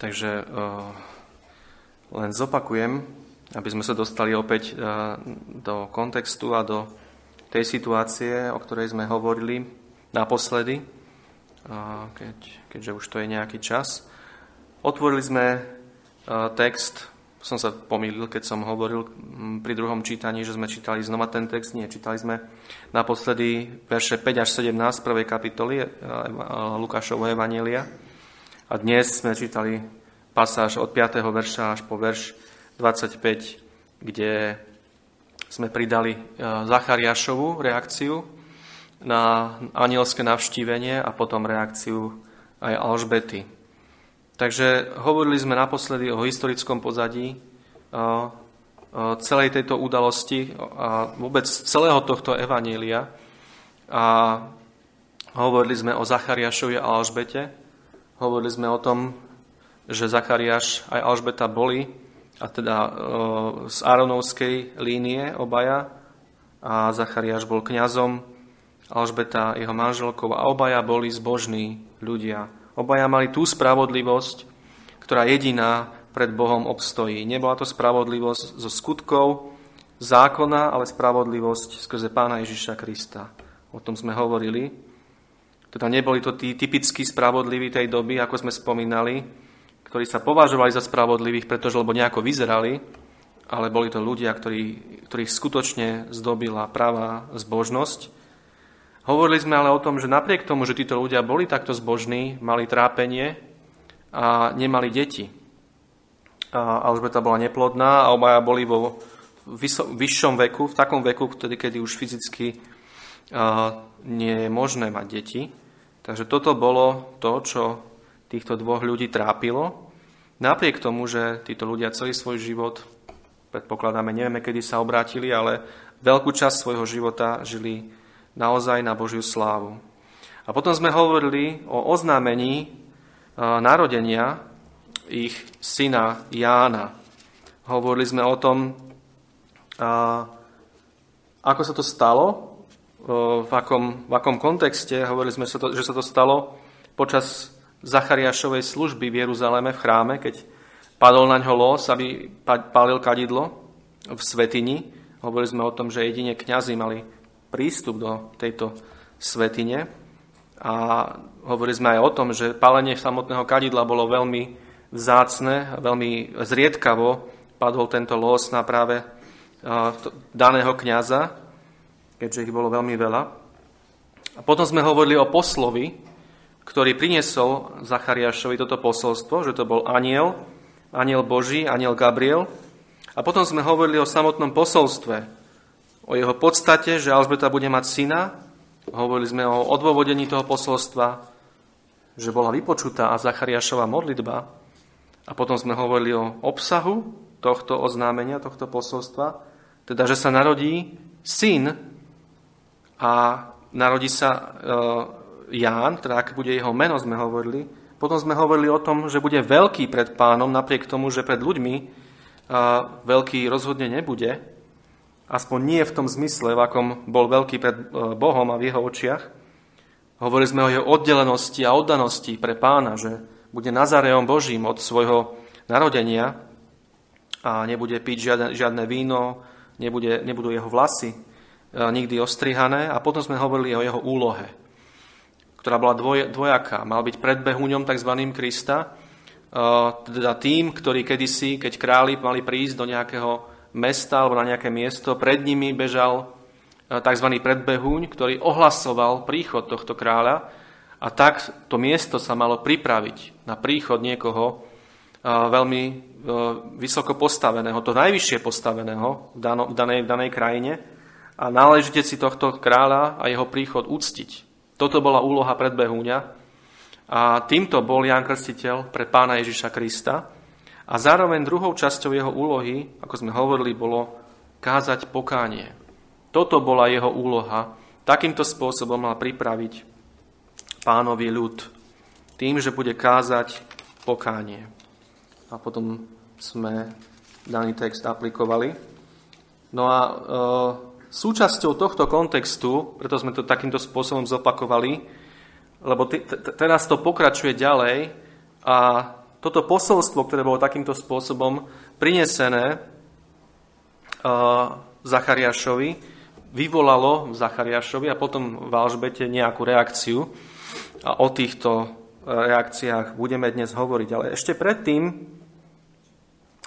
Takže len zopakujem, aby sme sa dostali opäť do kontextu a do tej situácie, o ktorej sme hovorili naposledy, keďže už to je nejaký čas. Otvorili sme text, som sa pomýlil, keď som hovoril pri druhom čítaní, že sme čítali znova ten text, čítali sme naposledy verše 5 až 17 prvej kapitoly Lukášovo evanjelia a dnes sme čítali pasáž od 5. verša až po verš 25, kde sme pridali Zachariášovu reakciu na anielské navštívenie a potom reakciu aj Alžbety. Takže hovorili sme naposledy o historickom pozadí celej tejto udalosti a vôbec celého tohto evanjelia. A hovorili sme o Zachariášovi a Alžbete. Hovorili sme o tom, že Zachariáš aj Alžbeta boli, a teda z Áronovskej línie obaja. A Zachariáš bol kňazom, Alžbeta jeho manželkou a obaja boli zbožní ľudia. Obaja mali tú spravodlivosť, ktorá jediná pred Bohom obstojí. Nebola to spravodlivosť zo skutkov zákona, ale spravodlivosť skrze Pána Ježiša Krista. O tom sme hovorili. Teda neboli to tí typickí spravodliví tej doby, ako sme spomínali, ktorí sa považovali za spravodlivých, pretože lebo nejako vyzerali, ale boli to ľudia, ktorých skutočne zdobila pravá zbožnosť. Hovorili sme ale o tom, že napriek tomu, že títo ľudia boli takto zbožní, mali trápenie a nemali deti. A Alžbeta bola neplodná a obaja boli vo vyššom veku, v takom veku, kedy už fyzicky nie je možné mať deti. Takže toto bolo to, čo týchto dvoch ľudí trápilo. Napriek tomu, že títo ľudia celý svoj život, predpokladáme, nevieme, kedy sa obrátili, ale veľkú časť svojho života žili naozaj na Božiu slávu. A potom sme hovorili o oznámení narodenia ich syna Jána. Hovorili sme o tom, ako sa to stalo, v akom kontexte. Hovorili sme, že sa to stalo počas Zachariášovej služby v Jeruzaleme v chráme, keď padol na ňo los, aby palil kadidlo v svätyni. Hovorili sme o tom, že jedine kňazi mali prístup do tejto svätyne a hovorili sme aj o tom, že palenie samotného kadidla bolo veľmi vzácne a veľmi zriedkavo padol tento los na práve daného kňaza, keďže ich bolo veľmi veľa. A potom sme hovorili o poslovi, ktorý priniesol Zachariášovi toto posolstvo, že to bol anjel Boží, anjel Gabriel. A potom sme hovorili o samotnom posolstve, o jeho podstate, že Alžbeta bude mať syna. Hovorili sme o odôvodení toho posolstva, že bola vypočutá a Zachariášova modlitba. A potom sme hovorili o obsahu tohto oznámenia, tohto posolstva, teda, že sa narodí syn a narodí sa Ján, teda aké bude jeho meno, sme hovorili. Potom sme hovorili o tom, že bude veľký pred Pánom, napriek tomu, že pred ľuďmi veľký rozhodne nebude. Aspoň nie v tom zmysle, v akom bol veľký pred Bohom a v jeho očiach. Hovorili sme o jeho oddelenosti a oddanosti pre Pána, že bude Nazarejom Božím od svojho narodenia a nebude piť žiadne víno, nebudú jeho vlasy nikdy ostrihané. A potom sme hovorili o jeho úlohe, ktorá bola dvojaká. Mal byť predbehuňom tzv. Krista, teda tým, ktorý kedysi, keď králi mali prísť do nejakého mesta alebo na nejaké miesto, pred nimi bežal tzv. Predbehuň, ktorý ohlasoval príchod tohto kráľa a tak to miesto sa malo pripraviť na príchod niekoho veľmi vysoko postaveného, to najvyššie postaveného v danej krajine a náležite si tohto kráľa a jeho príchod uctiť. Toto bola úloha predbehuňa a týmto bol Ján Krstiteľ pre Pána Ježiša Krista. A zároveň druhou časťou jeho úlohy, ako sme hovorili, bolo kázať pokánie. Toto bola jeho úloha. Takýmto spôsobom mal pripraviť Pánovi ľud. Tým, že bude kázať pokánie. A potom sme daný text aplikovali. No a súčasťou tohto kontextu, preto sme to takýmto spôsobom zopakovali, lebo teraz to pokračuje ďalej a toto posolstvo, ktoré bolo takýmto spôsobom prinesené Zachariášovi, vyvolalo v Zachariášovi a potom v Alžbete nejakú reakciu. A o týchto reakciách budeme dnes hovoriť. Ale ešte predtým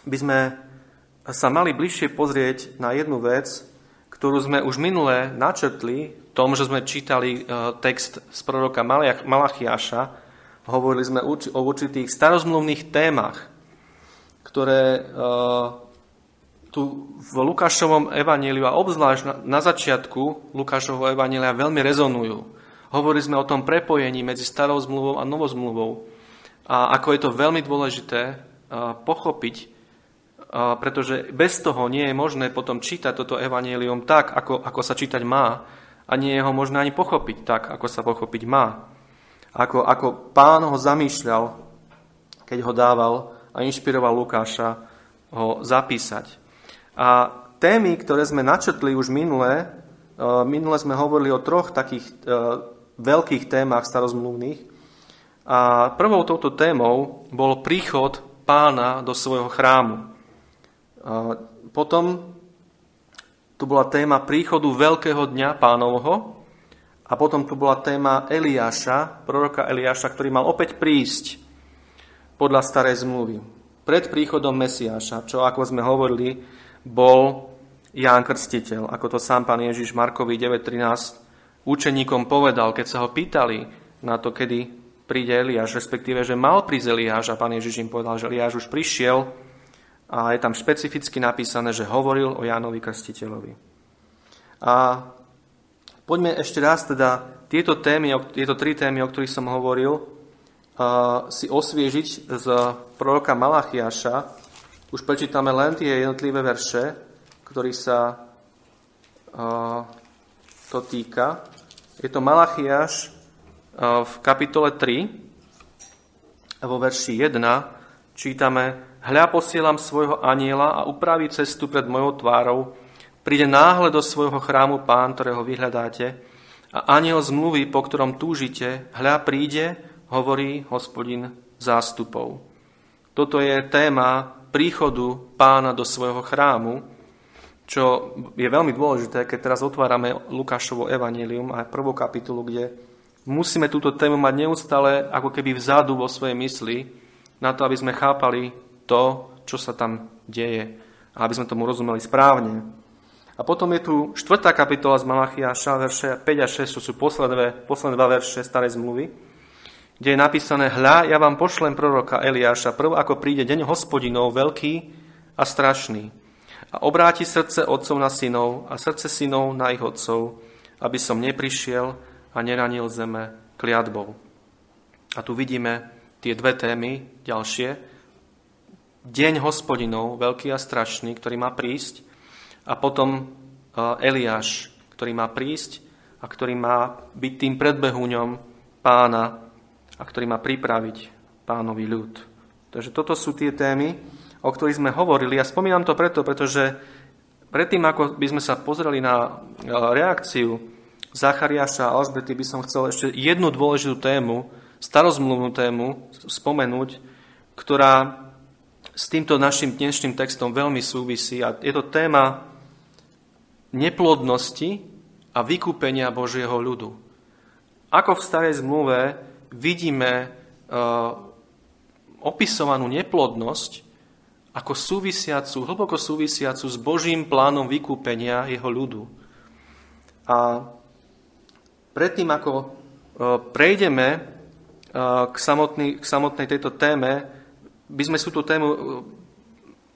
by sme sa mali bližšie pozrieť na jednu vec, ktorú sme už minule načrtli v tom, že sme čítali text z proroka Malachiáša. Hovorili sme o určitých starozmluvných témach, ktoré tu v Lukášovom evanjeliu a obzvlášť na začiatku Lukášovho evanjelia veľmi rezonujú. Hovorili sme o tom prepojení medzi starou zmluvou a novou zmluvou a ako je to veľmi dôležité pochopiť, pretože bez toho nie je možné potom čítať toto evanjelium tak, ako sa čítať má, a nie je ho možné ani pochopiť tak, ako sa pochopiť má. Ako Pán ho zamýšľal, keď ho dával a inšpiroval Lukáša ho zapísať. A témy, ktoré sme načrtli už minule sme hovorili o troch takých veľkých témach starozmluvných. A prvou touto témou bol príchod Pána do svojho chrámu. Potom tu bola téma príchodu Veľkého dňa Pánovho. A potom tu bola téma Eliáša, proroka Eliáša, ktorý mal opäť prísť podľa starej zmluvy. Pred príchodom Mesiáša, čo ako sme hovorili, bol Ján Krstiteľ, ako to sám Pán Ježiš Markovi 9.13 učeníkom povedal, keď sa ho pýtali na to, kedy príde Eliáš, respektíve, že mal prísť Eliáš, a Pán Ježiš im povedal, že Eliáš už prišiel a je tam špecificky napísané, že hovoril o Jánovi Krstiteľovi. A poďme ešte raz teda tieto tri témy, o ktorých som hovoril, si osviežiť z proroka Malachiáša. Už prečítame len tie jednotlivé verše, ktorých sa to týka. Je to Malachiáš v kapitole 3, vo verši 1 čítame: Hľa, posielam svojho anjela a upraví cestu pred mojou tvárou. Príde náhle do svojho chrámu Pán, ktorého vyhľadáte, a anjel zmluvy, po ktorom túžite, hľa príde, hovorí Hospodin zástupov. Toto je téma príchodu Pána do svojho chrámu, čo je veľmi dôležité, keď teraz otvárame Lukášovo evanjelium a prvú kapitolu, kde musíme túto tému mať neustále ako keby vzadu vo svojej mysli, na to, aby sme chápali to, čo sa tam deje a aby sme tomu rozumeli správne. A potom je tu 4. kapitola z Malachiáša, verše 5 a 6, čo sú posledné dva verše starej zmluvy, kde je napísané: Hľa, ja vám pošlem proroka Eliáša, prv ako príde deň Hospodinov, veľký a strašný. A obráti srdce otcov na synov a srdce synov na ich otcov, aby som neprišiel a neranil zeme kliatbou. A tu vidíme tie dve témy ďalšie. Deň Hospodinov, veľký a strašný, ktorý má prísť, a potom Eliáš, ktorý má prísť a ktorý má byť tým predbehúňom Pána a ktorý má pripraviť Pánovi ľud. Takže toto sú tie témy, o ktorých sme hovorili. Ja spomínam to preto, pretože predtým, ako by sme sa pozreli na reakciu Zachariáša a Alžbety, by som chcel ešte jednu dôležitú tému, starozmluvnú tému spomenúť, ktorá s týmto našim dnešným textom veľmi súvisí, a je to téma neplodnosti a vykúpenia Božieho ľudu. Ako v starej zmluve vidíme opisovanú neplodnosť ako súvisiacu, hlboko súvisiacu s Božím plánom vykúpenia jeho ľudu. A predtým, ako prejdeme k samotnej tejto téme, by sme túto tému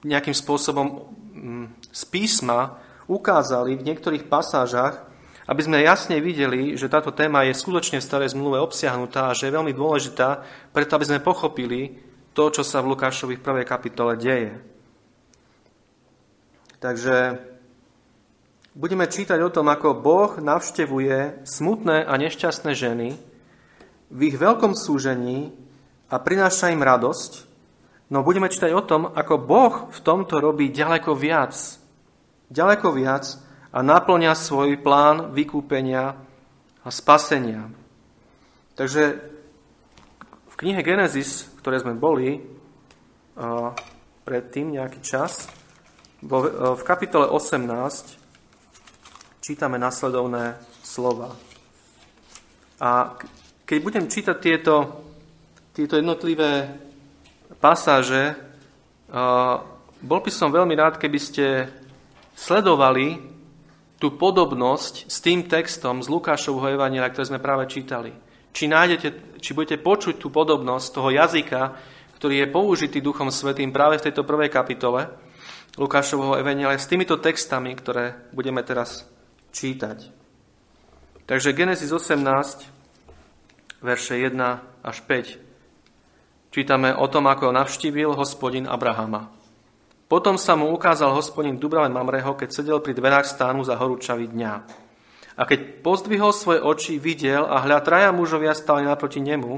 nejakým spôsobom z písma ukázali v niektorých pasážach, aby sme jasne videli, že táto téma je skutočne v starej zmluve obsiahnutá a že je veľmi dôležitá, preto aby sme pochopili to, čo sa v Lukášovi 1. kapitole deje. Takže budeme čítať o tom, ako Boh navštevuje smutné a nešťastné ženy v ich veľkom súžení a prináša im radosť. No budeme čítať o tom, ako Boh v tomto robí ďaleko viac a naplňa svoj plán vykúpenia a spasenia. Takže v knihe Genesis, v ktorej sme boli, predtým nejaký čas. V kapitole 18 čítame nasledovné slova. A keď budem čítať tieto jednotlivé pasáže, bol by som veľmi rád, keby ste sledovali tú podobnosť s tým textom z Lukášovho evanjelia, ktoré sme práve čítali. Či budete počuť tú podobnosť toho jazyka, ktorý je použitý Duchom Svätým práve v tejto prvej kapitole Lukášovho evanjelia s týmito textami, ktoré budeme teraz čítať. Takže Genesis 18, verše 1 až 5. Čítame o tom, ako navštívil Hospodin Abrahama. Potom sa mu ukázal Hospodin v Dubrave Mamreho, keď sedel pri dverách stánu za horúčavy dňa. A keď pozdvihol svoje oči, videl, a hľa, traja mužovia stáli naproti nemu,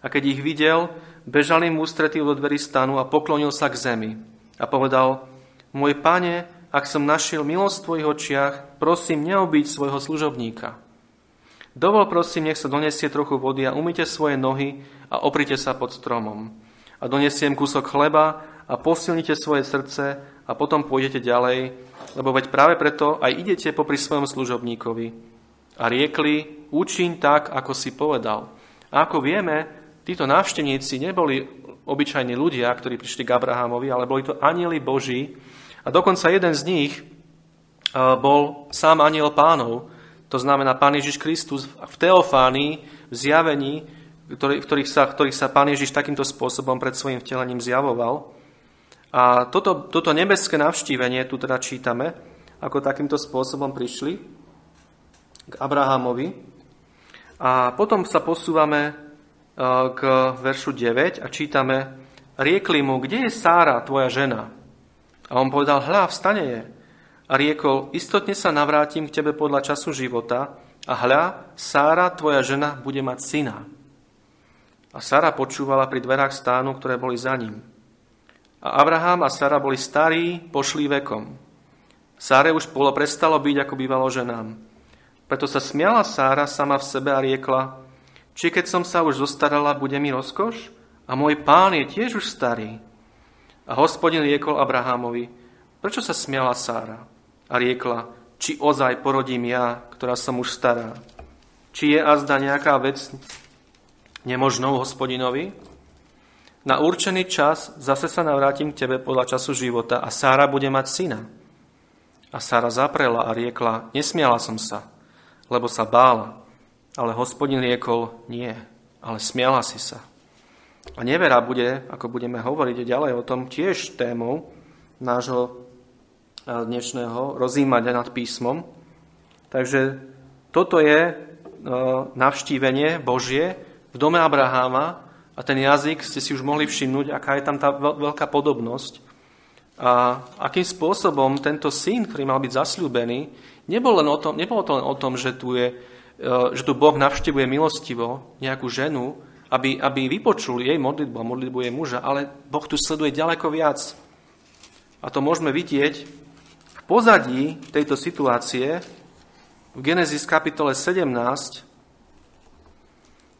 a keď ich videl, bežal im ústretí do dverí stánu a poklonil sa k zemi. A povedal: Môj pane, ak som našiel milosť v tvojich očiach, prosím, neobíď svojho služobníka. Dovol, prosím, nech sa donesie trochu vody a umyte svoje nohy a oprite sa pod stromom. A donesiem kúsok chleba a posilnite svoje srdce a potom pôjdete ďalej, lebo veď práve preto aj idete popri svojom služobníkovi. A riekli: učiň tak, ako si povedal. A ako vieme, títo návštevníci neboli obyčajní ľudia, ktorí prišli k Abrahamovi, ale boli to anjeli Boží. A dokonca jeden z nich bol sám anjel Pánov. To znamená Pán Ježiš Kristus v Teofánii, v zjavení, v ktorých sa Pán Ježiš takýmto spôsobom pred svojím vtelením zjavoval. A toto nebeské navštívenie tu teda čítame, ako takýmto spôsobom prišli k Abrahamovi. A potom sa posúvame k veršu 9 a čítame: Riekli mu: Kde je Sára, tvoja žena? A on povedal: Hľa, vstane je. A riekol: Istotne sa navrátim k tebe podľa času života a hľa, Sára, tvoja žena, bude mať syna. A Sára počúvala pri dverách stánu, ktoré boli za ním. A Abraham a Sára boli starí, pošli vekom. Sáre už bolo prestalo byť, ako bývalo ženám. Preto sa smiala Sára sama v sebe a riekla: Či keď som sa už zostarala, bude mi rozkoš? A môj pán je tiež už starý. A Hospodin riekol Abrahamovi: Prečo sa smiala Sára? A riekla: Či ozaj porodím ja, ktorá som už stará? Či je azda nejaká vec nemožnou Hospodinovi? Na určený čas zase sa navrátim k tebe podľa času života a Sára bude mať syna. A Sára zaprela a riekla: Nesmiala som sa, lebo sa bála. Ale Hospodin riekol: Nie, ale smiala si sa. A nevera bude, ako budeme hovoriť ďalej o tom, tiež témou nášho dnešného rozjímania nad písmom. Takže toto je navštívenie Božie v dome Abraháma. A ten jazyk ste si už mohli všimnúť, aká je tam tá veľká podobnosť. A akým spôsobom tento syn, ktorý mal byť zasľúbený, nebolo to len o tom, že tu Boh navštevuje milostivo nejakú ženu, aby vypočul jej modlitbu a modlitbu jej muža, ale Boh tu sleduje ďaleko viac. A to môžeme vidieť v pozadí tejto situácie v Genesis kapitole 17,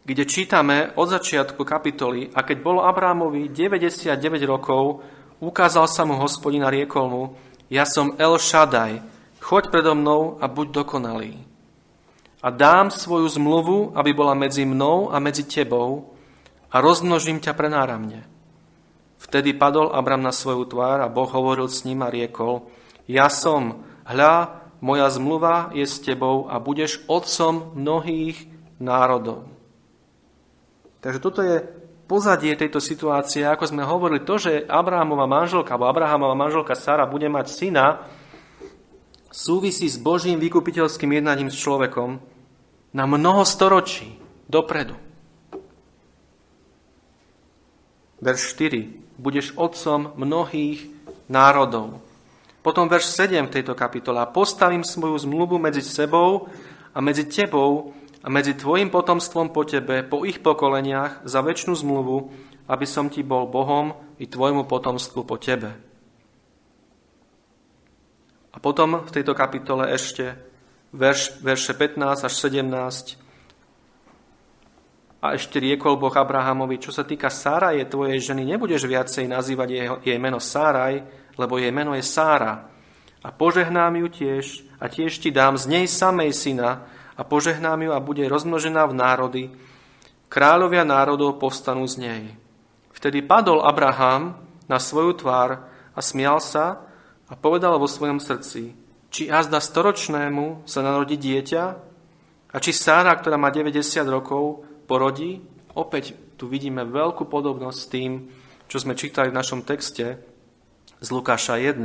kde čítame od začiatku kapitoly: A keď bolo Abrahamovi 99 rokov, ukázal sa mu Hospodin a riekol mu: Ja som El Shaddai, choď predo mnou a buď dokonalý. A dám svoju zmluvu, aby bola medzi mnou a medzi tebou, a rozmnožím ťa prenáramne. Vtedy padol Abram na svoju tvár a Boh hovoril s ním a riekol: Ja som, hľa, moja zmluva je s tebou a budeš otcom mnohých národov. Takže toto je pozadie tejto situácie. Ako sme hovorili, to, že Abrahamova manželka Sára bude mať syna, súvisí s Božím vykupiteľským jednaním s človekom na mnoho storočí dopredu. Verš 4. Budeš otcom mnohých národov. Potom verš 7 v tejto kapitole: Postavím svoju zmluvu medzi sebou a medzi tebou a medzi tvojim potomstvom po tebe, po ich pokoleniach, za večnú zmluvu, aby som ti bol Bohom i tvojmu potomstvu po tebe. A potom v tejto kapitole ešte verše 15 až 17 A ešte riekol Boh Abrahamovi, čo sa týka Sáraje, tvojej ženy, nebudeš viacej nazývať jej meno Sáraj, lebo jej meno je Sára. A požehnám ju tiež, a tiež ti dám z nej samej syna, a požehnám ju a bude rozmnožená v národy. Kráľovia národov povstanú z nej. Vtedy padol Abraham na svoju tvár a smial sa a povedal vo svojom srdci, či azda storočnému sa narodí dieťa, a či Sára, ktorá má 90 rokov, porodí. Opäť tu vidíme veľkú podobnosť s tým, čo sme čítali v našom texte z Lukáša 1.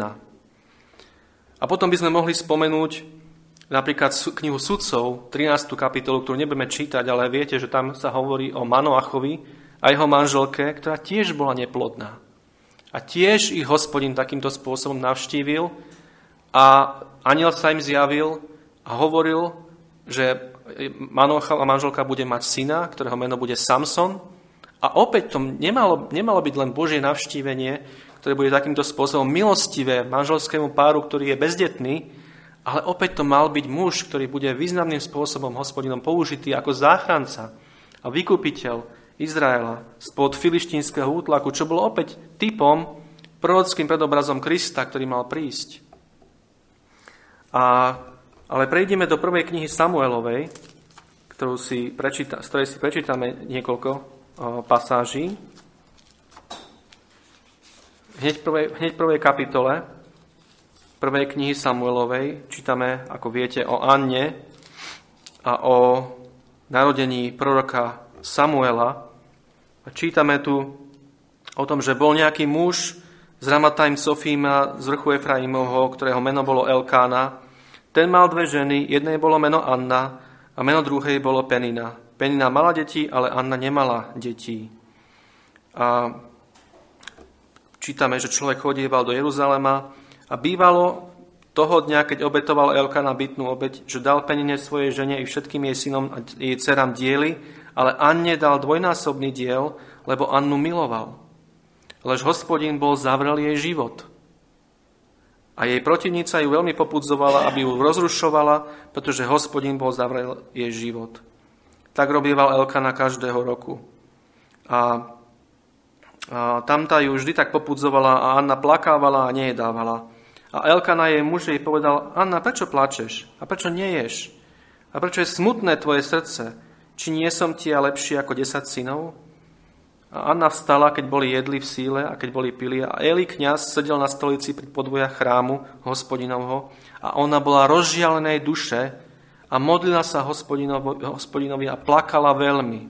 A potom by sme mohli spomenúť napríklad knihu Sudcov, 13. kapitolu, ktorú nebudeme čítať, ale viete, že tam sa hovorí o Manoachovi a jeho manželke, ktorá tiež bola neplodná. A tiež ich Hospodin takýmto spôsobom navštívil a anjel sa im zjavil a hovoril, že Manoach a manželka bude mať syna, ktorého meno bude Samson. A opäť to nemalo byť len Božie navštívenie, ktoré bude takýmto spôsobom milostivé manželskému páru, ktorý je bezdetný, ale opäť to mal byť muž, ktorý bude významným spôsobom Hospodinom použitý ako záchranca a vykupiteľ Izraela spod filištínskeho útlaku, čo bolo opäť typom, prorockým predobrazom Krista, ktorý mal prísť. Ale prejdeme do prvej knihy Samuelovej, z ktorej si prečítame niekoľko pasáží. Hneď v prvej kapitole prvej knihy Samuelovej čítame, ako viete, o Anne a o narodení proroka Samuela. A čítame tu o tom, že bol nejaký muž z Ramatájim Sofíma z vrchu Efraimovho, ktorého meno bolo Elkána. Ten mal dve ženy, jednej bolo meno Anna a meno druhej bolo Penina. Penina mala deti, ale Anna nemala deti. A čítame, že človek chodieval do Jeruzalema a bývalo toho dňa, keď obetoval Elkána bitnú obeť, že dal Penine svojej žene i všetkým jej synom a jej dcerám diely, ale Anne dal dvojnásobný diel, lebo Annu miloval. Lež Hospodin bol zavrel jej život. A jej protivnica ju veľmi popudzovala, aby ju rozrušovala, pretože Hospodin bol zavrel jej život. Tak robieval Elkana každého roku. A tamta ju vždy tak popudzovala a Anna plakávala a nejedávala. A Elkana jej muž jej povedal, Anna, prečo plačeš? A prečo neješ? A prečo je smutné tvoje srdce? Či nie som ti ja lepší ako 10 synov? A Anna vstala, keď boli jedli v síle a keď boli pili. A Eli kňaz sedel na stolici pri podvojach chrámu Hospodinovho a ona bola rozžialenej duše a modlila sa Hospodinovi a plakala veľmi.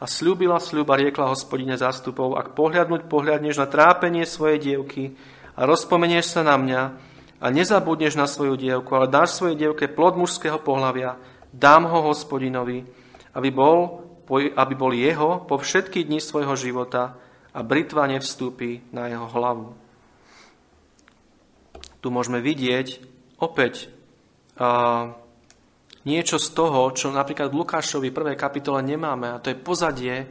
A sľúbila sľub a riekla Hospodine zástupov, ak pohľadneš na trápenie svojej dievky a rozpomenieš sa na mňa a nezabudneš na svoju dievku, ale dáš svojej dievke plod mužského pohlavia, dám ho Hospodinovi, aby bol jeho po všetky dni svojho života a britva nevstúpi na jeho hlavu. Tu môžeme vidieť opäť niečo z toho, čo napríklad v Lukášovi 1. kapitole nemáme, a to je pozadie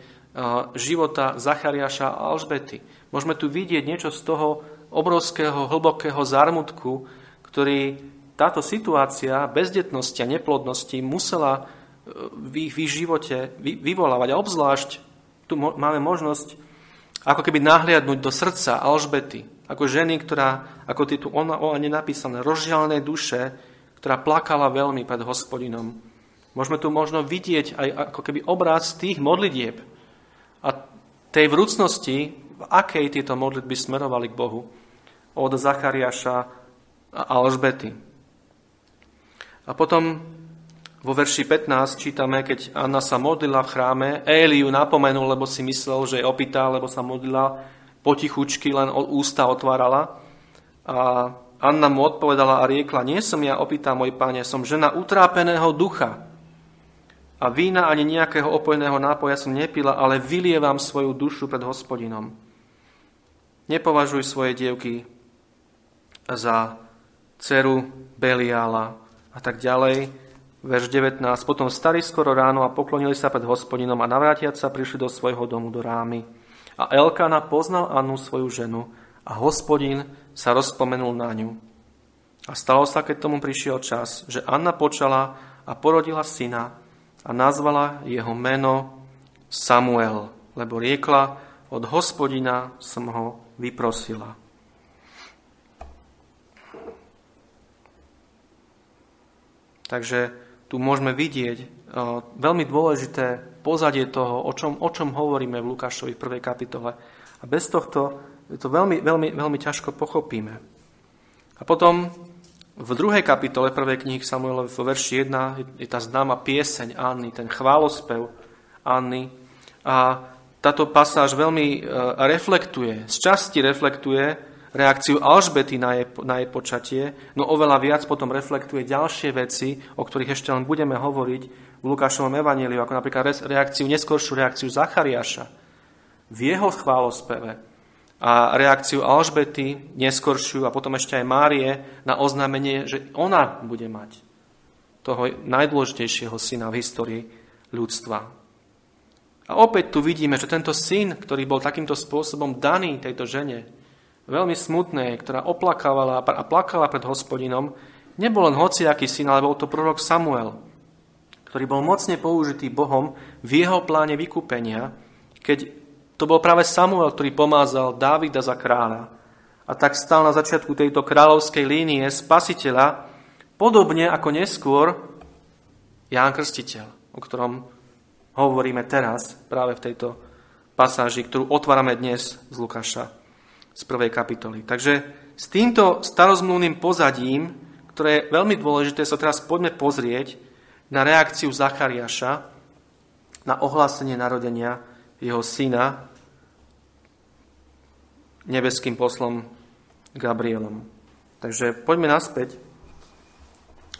života Zachariáša a Alžbety. Môžeme tu vidieť niečo z toho obrovského, hlbokého zármutku, ktorý táto situácia bezdetnosti a neplodnosti musela v ich živote vyvolávať. A obzvlášť tu máme možnosť ako keby nahliadnúť do srdca Alžbety, ako ženy, ktorá, ako je tu ona nenapísané, rozžialené duše, ktorá plakala veľmi pred Hospodinom. Môžeme tu možno vidieť aj ako keby obraz tých modlitieb a tej vrúcnosti, v akej tieto modlitby smerovali k Bohu od Zachariáša a Alžbety. A potom vo verši 15 čítame, keď Anna sa modlila v chráme, Eli ju napomenul, lebo si myslel, že je opitá, lebo sa modlila potichučky, len ústa otvárala. A Anna mu odpovedala a riekla, nie som ja opitá, môj pane, som žena utrápeného ducha. A vína ani nejakého opojného nápoja som nepila, ale vylievam svoju dušu pred Hospodinom. Nepovažuj svoje dievky za dceru Beliála a tak ďalej. Verš 19. Potom vstali skoro ráno a poklonili sa pred Hospodinom a navrátiac sa prišli do svojho domu do Rámy. A Elkana poznal Annu, svoju ženu, a Hospodin sa rozpomenul na ňu. A stalo sa, keď tomu prišiel čas, že Anna počala a porodila syna a nazvala jeho meno Samuel, lebo riekla, od Hospodina som ho vyprosila. Takže tu môžeme vidieť veľmi dôležité pozadie toho, o čom hovoríme v Lukášovi 1. kapitole. A bez tohto to veľmi ťažko pochopíme. A potom v 2. kapitole 1. knihy Samuelovej vo verši 1 je tá známa pieseň Anny, ten chválospev Anny. A táto pasáž veľmi reflektuje, z časti reflektuje reakciu Alžbety na jej počatie, no oveľa viac potom reflektuje ďalšie veci, o ktorých ešte len budeme hovoriť v Lukášovom evanjeliu, ako napríklad neskoršiu reakciu Zachariáša v jeho chválospeve a reakciu Alžbety neskoršiu a potom ešte aj Márie na oznámenie, že ona bude mať toho najdôležitejšieho syna v histórii ľudstva. A opäť tu vidíme, že tento syn, ktorý bol takýmto spôsobom daný tejto žene, veľmi smutné, ktorá oplakávala a plakala pred Hospodinom, nebol len hociaký syn, ale bol to prorok Samuel, ktorý bol mocne použitý Bohom v jeho pláne vykúpenia, keď to bol práve Samuel, ktorý pomázal Dávida za kráľa. A tak stál na začiatku tejto kráľovskej línie spasiteľa, podobne ako neskôr Ján Krstiteľ, o ktorom hovoríme teraz práve v tejto pasáži, ktorú otvárame dnes z Lukáša z 1. kapitoly. Takže s týmto starozmluvným pozadím, ktoré je veľmi dôležité, sa teraz poďme pozrieť na reakciu Zachariáša, na ohlásenie narodenia jeho syna nebeským poslom Gabrielom. Takže poďme naspäť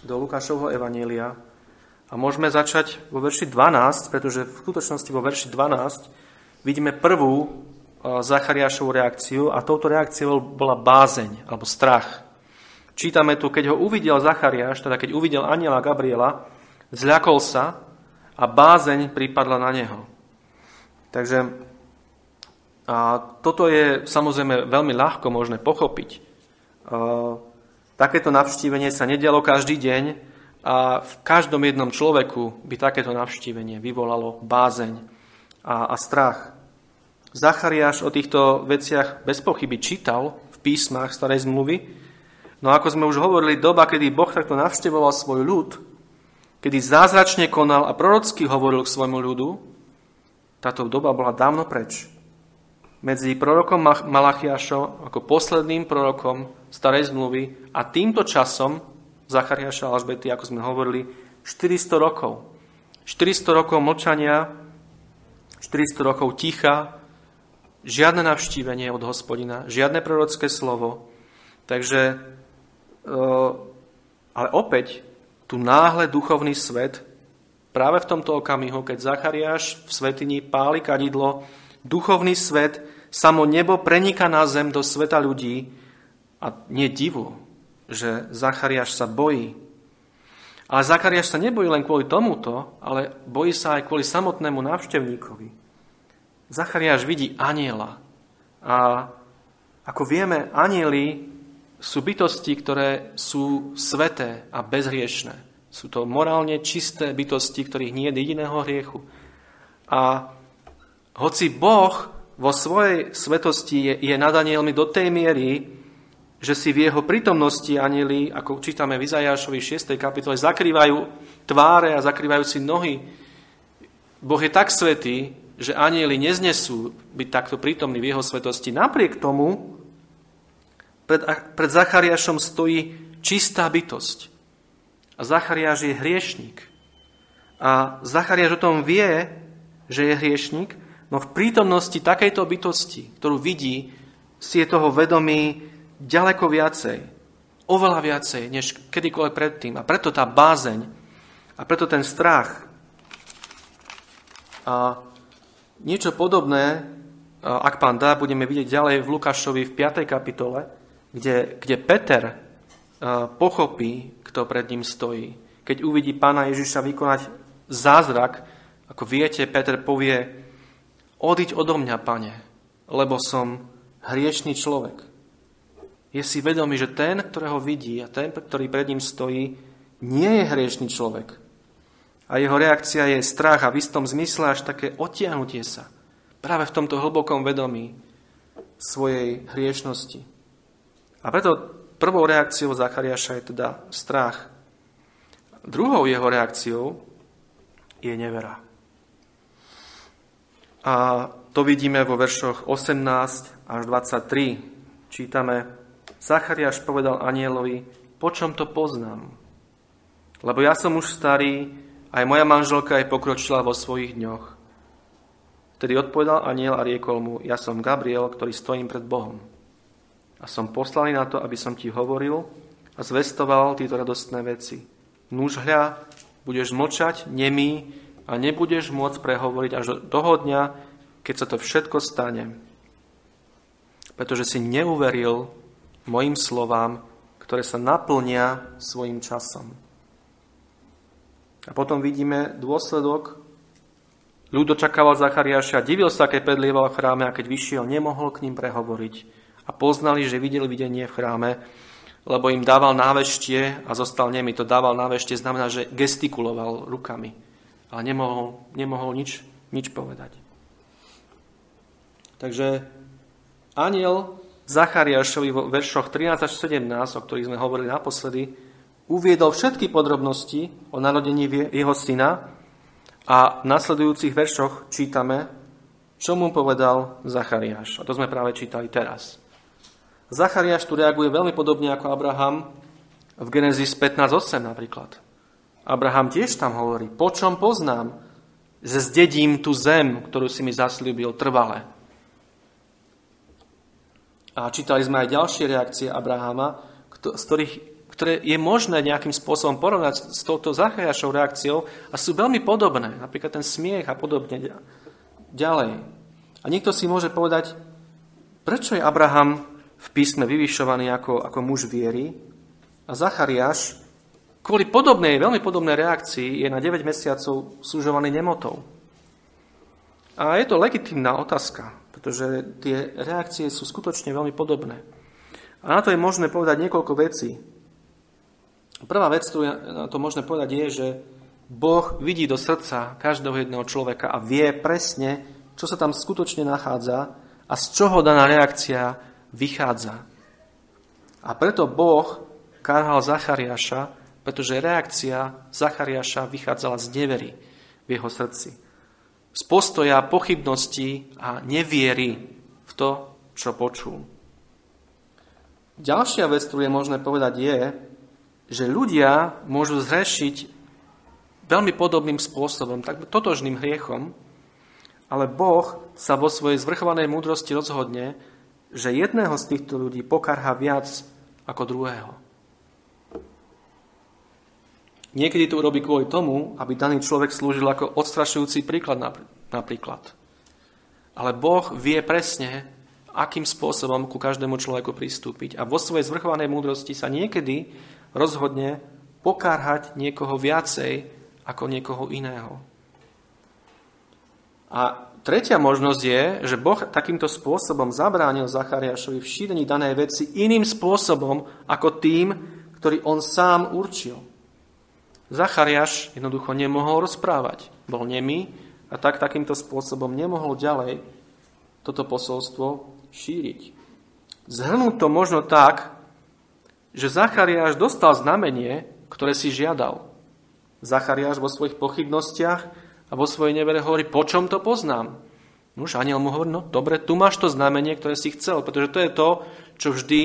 do Lukášovho evanjelia a môžeme začať vo verši 12, pretože v skutočnosti vo verši 12 vidíme prvú Zachariášovu reakciu a touto reakciou bola bázeň alebo strach. Čítame tu, keď ho uvidel Zachariáš, teda keď uvidel anjela Gabriela, zľakol sa a bázeň pripadla na neho. Takže a toto je samozrejme veľmi ľahko možné pochopiť. Takéto navštívenie sa nedialo každý deň a v každom jednom človeku by takéto navštívenie vyvolalo bázeň a strach. Zachariáš o týchto veciach bez pochyby čítal v písmach starej zmluvy, no ako sme už hovorili, doba, kedy Boh takto navštevoval svoj ľud, kedy zázračne konal a prorocky hovoril k svojmu ľudu, táto doba bola dávno preč. Medzi prorokom Malachiášom ako posledným prorokom starej zmluvy a týmto časom Zachariáša a Alžbety, ako sme hovorili, 400 rokov. 400 rokov mlčania, 400 rokov ticha, žiadne navštívenie od Hospodina, žiadne prorocké slovo. Takže, ale opäť, tu náhle duchovný svet, práve v tomto okamihu, keď Zachariáš v svätyni páli kadidlo, duchovný svet, samo nebo preniká na zem do sveta ľudí a nie divu, že Zachariáš sa bojí. Ale Zachariáš sa nebojí len kvôli tomuto, ale bojí sa aj kvôli samotnému návštevníkovi. Zachariáš vidí anjela. A ako vieme, anjeli sú bytosti, ktoré sú sveté a bezhriešné. Sú to morálne čisté bytosti, ktorých nie je jediného hriechu. A hoci Boh vo svojej svetosti je nad anjelmi do tej miery, že si v jeho prítomnosti anjeli, ako čítame v Izaiášovi 6. kapitole, zakrývajú tváre a zakrývajú si nohy. Boh je tak svätý, že anjeli neznesú byť takto prítomní v jeho svetosti. Napriek tomu pred Zachariášom stojí čistá bytosť. A Zachariáš je hriešnik. A Zachariáš o tom vie, že je hriešnik, no v prítomnosti takejto bytosti, ktorú vidí, si je toho vedomý ďaleko viacej. Oveľa viacej, než kedykoľvek predtým. A preto tá bázeň a preto ten strach. A niečo podobné, ak Pán dá, budeme vidieť ďalej v Lukášovi v 5. kapitole, kde Peter pochopí, kto pred ním stojí. Keď uvidí Pána Ježiša vykonať zázrak, ako viete, Peter povie: "Odiď odo mňa, Pane, lebo som hriešný človek." Je si vedomý, že ten, ktorého vidí a ten, ktorý pred ním stojí, nie je hriešný človek. A a jeho reakcia je strach a v istom zmysle až také odtiahnutie sa práve v tomto hlbokom vedomí svojej hriešnosti. A preto prvou reakciou Zachariáša je teda strach. Druhou jeho reakciou je nevera. A to vidíme vo veršoch 18 až 23. Čítame: Zachariáš povedal anjelovi: po čom to poznám? Lebo ja som už starý, aj moja manželka je pokročila vo svojich dňoch. Vtedy odpovedal anjel a riekol mu: ja som Gabriel, ktorý stojím pred Bohom. A som poslaný na to, aby som ti hovoril a zvestoval tieto radostné veci. Nuž hľa, budeš mlčať, nemý a nebudeš môcť prehovoriť až do toho dňa, keď sa to všetko stane. Pretože si neuveril mojim slovám, ktoré sa naplnia svojim časom. A potom vidíme dôsledok. Ľud očakával Zachariáša, divil sa, keď pedlieval v chráme, a keď vyšiel, nemohol k ním prehovoriť. A poznali, že videli videnie v chráme, lebo im dával náveštie a zostal nemý. To dával náveštie znamená, že gestikuloval rukami, ale nemohol nič povedať. Takže anjel Zachariášovi vo veršoch 13 až 17, o ktorých sme hovorili naposledy, uviedol všetky podrobnosti o narodení jeho syna a v nasledujúcich veršoch čítame, čo mu povedal Zachariáš. A to sme práve čítali teraz. Zachariáš tu reaguje veľmi podobne ako Abraham v Genesis 15:8 napríklad. Abraham tiež tam hovorí: po čom poznám, že zdedím tú zem, ktorú si mi zasľúbil trvale. A čítali sme aj ďalšie reakcie Abrahama, ktoré je možné nejakým spôsobom porovnať s touto Zachariášovou reakciou a sú veľmi podobné. Napríklad ten smiech a podobne ďalej. A niekto si môže povedať, prečo je Abraham v písme vyvyšovaný ako muž viery a Zachariáš kvôli veľmi podobnej reakcii je na 9 mesiacov súžovaný nemotou. A je to legitímna otázka, pretože tie reakcie sú skutočne veľmi podobné. A na to je možné povedať niekoľko vecí. Prvá vec, ktorú na to možné povedať, je, že Boh vidí do srdca každého jedného človeka a vie presne, čo sa tam skutočne nachádza a z čoho daná reakcia vychádza. A preto Boh karhal Zachariáša, pretože reakcia Zachariáša vychádzala z nevery v jeho srdci. Z postoja pochybnosti a neviery v to, čo počul. Ďalšia vec, ktorú je možné povedať, je, že ľudia môžu zhrešiť veľmi podobným spôsobom, tak totožným hriechom, ale Boh sa vo svojej zvrchovanej múdrosti rozhodne, že jedného z týchto ľudí pokarhá viac ako druhého. Niekedy to urobí kvôli tomu, aby daný človek slúžil ako odstrašujúci príklad napríklad. Ale Boh vie presne, akým spôsobom ku každému človeku pristúpiť. A vo svojej zvrchovanej múdrosti sa niekedy rozhodne pokarhať niekoho viacej ako niekoho iného. A tretia možnosť je, že Boh takýmto spôsobom zabránil Zachariášovi v šírení danej veci iným spôsobom ako tým, ktorý on sám určil. Zachariáš jednoducho nemohol rozprávať. Bol nemý a takýmto spôsobom nemohol ďalej toto posolstvo šíriť. Zhrnúť to možno tak, že Zachariáš dostal znamenie, ktoré si žiadal. Zachariáš vo svojich pochybnostiach a vo svojej nevere hovorí: po čom to poznám? Nuž, anjel mu hovorí: no dobre, tu máš to znamenie, ktoré si chcel, pretože to je to, čo vždy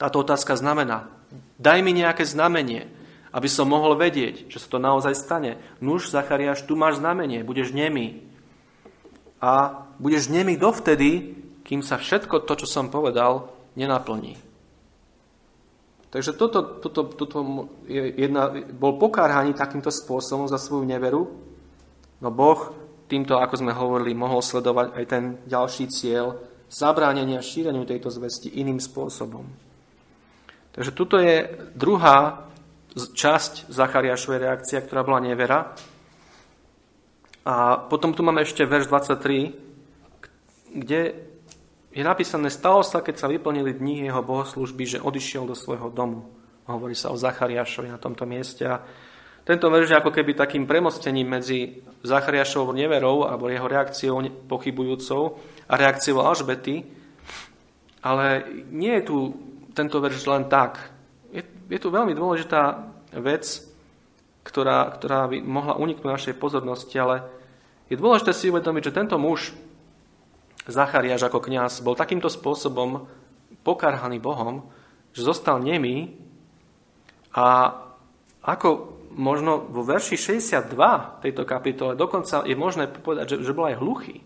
táto otázka znamená. Daj mi nejaké znamenie, aby som mohol vedieť, že sa to naozaj stane. Nuž, Zachariáš, tu máš znamenie, budeš nemý. A budeš nemý dovtedy, kým sa všetko to, čo som povedal, nenaplní. Takže bol pokárhaný takýmto spôsobom za svoju neveru. No Boh týmto, ako sme hovorili, mohol sledovať aj ten ďalší cieľ zabránenia šíreniu tejto zvesti iným spôsobom. Takže tuto je druhá časť Zachariášovej reakcie, ktorá bola nevera. A potom tu máme ešte verš 23, kde je napísané: stalo sa, keď sa vyplnili dni jeho bohoslúžby, že odišiel do svojho domu. Hovorí sa o Zachariášovi na tomto mieste. Tento verš je ako keby takým premostením medzi Zachariášovou neverou alebo jeho reakciou pochybujúcou a reakciou Alžbety, ale nie je tu tento verš len tak. Je tu veľmi dôležitá vec, ktorá by mohla uniknúť našej pozornosti, ale je dôležité si uvedomiť, že tento muž, Zachariáš ako kňaz, bol takýmto spôsobom pokarhaný Bohom, že zostal nemý a ako možno vo verši 62 tejto kapitole dokonca je možné povedať, že bol aj hluchý.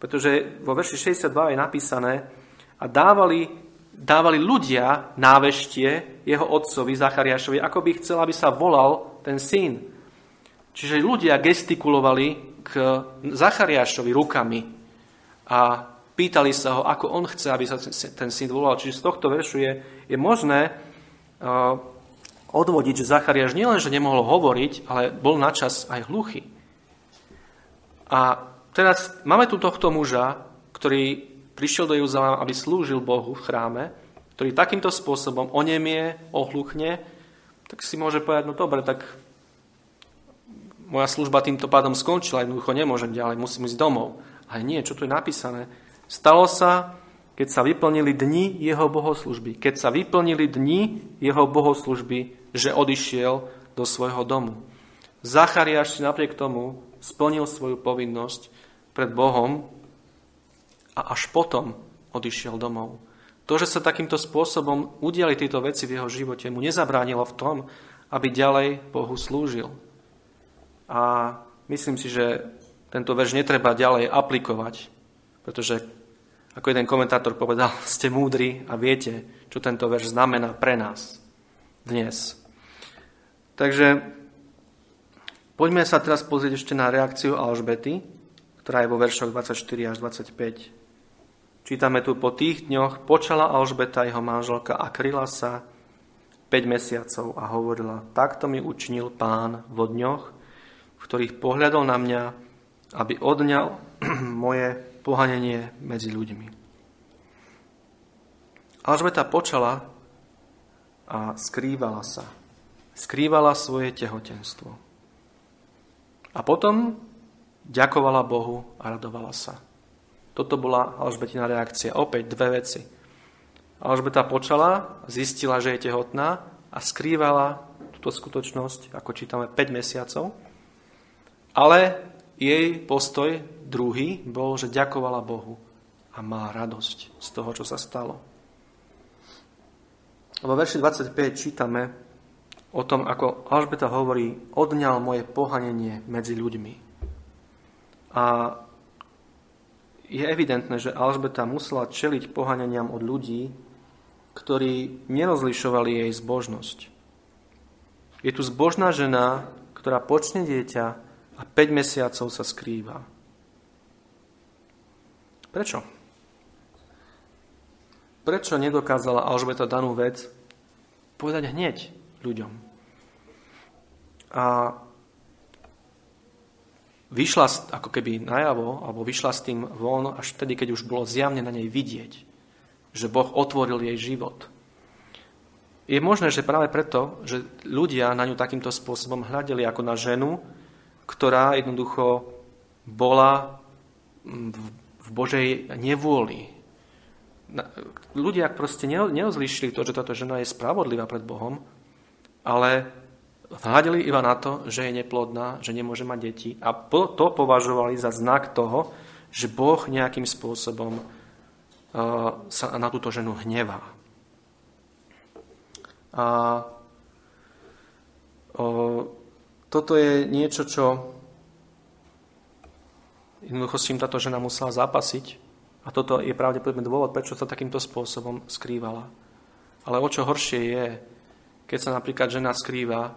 Pretože vo verši 62 je napísané a dávali ľudia náveštie jeho otcovi Zachariášovi, ako by chcel, aby sa volal ten syn. Čiže ľudia gestikulovali k Zachariášovi rukami a pýtali sa ho, ako on chce, aby sa ten syn volal. Čiže z tohto veršu je možné odvodiť, že Zachariáš nielenže nemohol hovoriť, ale bol načas aj hluchý. A teraz máme tu tohto muža, ktorý prišiel do Jeruzalema, aby slúžil Bohu v chráme, ktorý takýmto spôsobom onemie, ohluchne, tak si môže povedať, no dobre, tak moja služba týmto pádom skončila, jednoducho nemôžem ďalej, musím ísť domov. Ale nie, čo tu je napísané? Stalo sa, keď sa vyplnili dni jeho bohoslužby, že odišiel do svojho domu. Zachariáš si napriek tomu splnil svoju povinnosť pred Bohom a až potom odišiel domov. To, že sa takýmto spôsobom udiali tieto veci v jeho živote, mu nezabránilo v tom, aby ďalej Bohu slúžil. A myslím si, že tento verš netreba ďalej aplikovať, pretože ako jeden komentátor povedal, ste múdri a viete, čo tento verš znamená pre nás dnes. Takže poďme sa teraz pozrieť ešte na reakciu Alžbety, ktorá je vo veršoch 24 až 25. Čítame tu, po tých dňoch počala Alžbeta, jeho manželka, a kryla sa 5 mesiacov a hovorila, takto mi učinil Pán vo dňoch, v ktorých pohľadol na mňa, aby odňal moje pohanenie medzi ľuďmi. Alžbeta počala a skrývala sa. Skrývala svoje tehotenstvo. A potom ďakovala Bohu a radovala sa. Toto bola Alžbetina reakcia. Opäť dve veci. Alžbeta počala, zistila, že je tehotná a skrývala túto skutočnosť, ako čítame, 5 mesiacov. Ale jej postoj druhý bol, že ďakovala Bohu a má radosť z toho, čo sa stalo. Vo verši 25 čítame o tom, ako Alžbeta hovorí, odňal moje pohanenie medzi ľuďmi. A je evidentné, že Alžbeta musela čeliť pohaneniam od ľudí, ktorí nerozlišovali jej zbožnosť. Je tu zbožná žena, ktorá počne dieťa a 5 mesiacov sa skrýva. Prečo? Prečo nedokázala Alžbeta danú vec povedať hneď ľuďom? A vyšla ako keby najavo, alebo vyšla s tým von až vtedy, keď už bolo zjavne na nej vidieť, že Boh otvoril jej život. Je možné, že práve preto, že ľudia na ňu takýmto spôsobom hľadeli ako na ženu, ktorá jednoducho bola v Božej nevôli. Ľudia proste nerozlíšili to, že táto žena je spravodlivá pred Bohom, ale hľadeli iba na to, že je neplodná, že nemôže mať deti. A to považovali za znak toho, že Boh nejakým spôsobom sa na túto ženu hnevá. A toto je niečo, čo jednoducho s tým táto žena musela zápasiť a toto je pravdepodobne dôvod, prečo sa takýmto spôsobom skrývala. Ale o čo horšie je, keď sa napríklad žena skrýva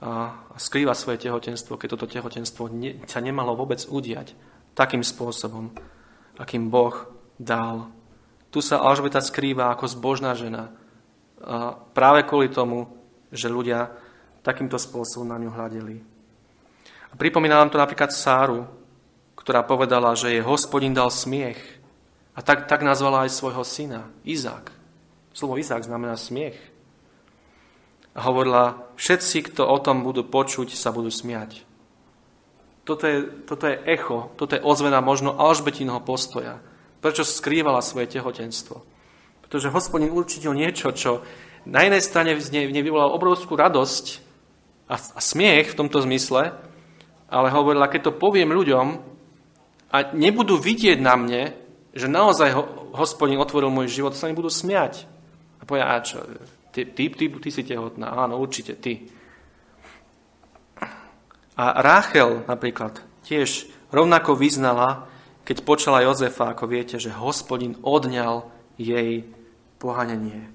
a skrýva svoje tehotenstvo, keď toto tehotenstvo sa nemalo vôbec udiať takým spôsobom, akým Boh dal. Tu sa Alžbeta skrýva ako zbožná žena a práve kvôli tomu, že ľudia takýmto spôsobom na ňu hľadeli. A pripomína nám to napríklad Sáru, ktorá povedala, že jej Hospodin dal smiech. A tak nazvala aj svojho syna, Izák. Slovo Izák znamená smiech. hovorila, všetci, kto o tom budú počuť, sa budú smiať. Toto je echo, toto je ozvena možno Alžbetinho postoja. Prečo skrývala svoje tehotenstvo? Pretože Hospodin určil niečo, čo na jednej strane v nej vyvolalo obrovskú radosť a smiech v tomto zmysle, ale hovorila, keď to poviem ľuďom a nebudú vidieť na mne, že naozaj Hospodin otvoril môj život, sa mi budú smiať. A povedia, a čo... Ty si tehotná, áno, určite, ty. A Rachel napríklad tiež rovnako vyznala, keď počala Jozefa, ako viete, že Hospodin odňal jej pohanenie.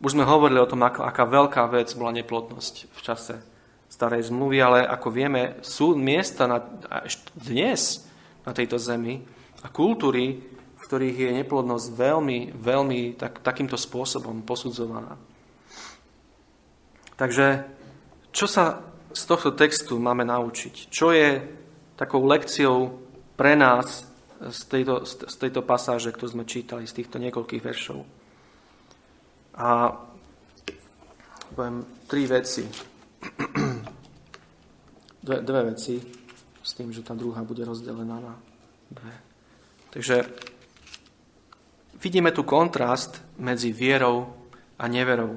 Už sme hovorili o tom, aká veľká vec bola neplodnosť v čase starej zmluvy, ale ako vieme, sú miesta dnes na tejto zemi a kultúry, ktorých je neplodnosť takýmto spôsobom posudzovaná. Takže, čo sa z tohto textu máme naučiť? Čo je takou lekciou pre nás z tejto pasáže, ktorú sme čítali, z týchto niekoľkých veršov? A poviem tri veci. Dve veci, s tým, že tá druhá bude rozdelená na dve. Takže vidíme tu kontrast medzi vierou a neverou.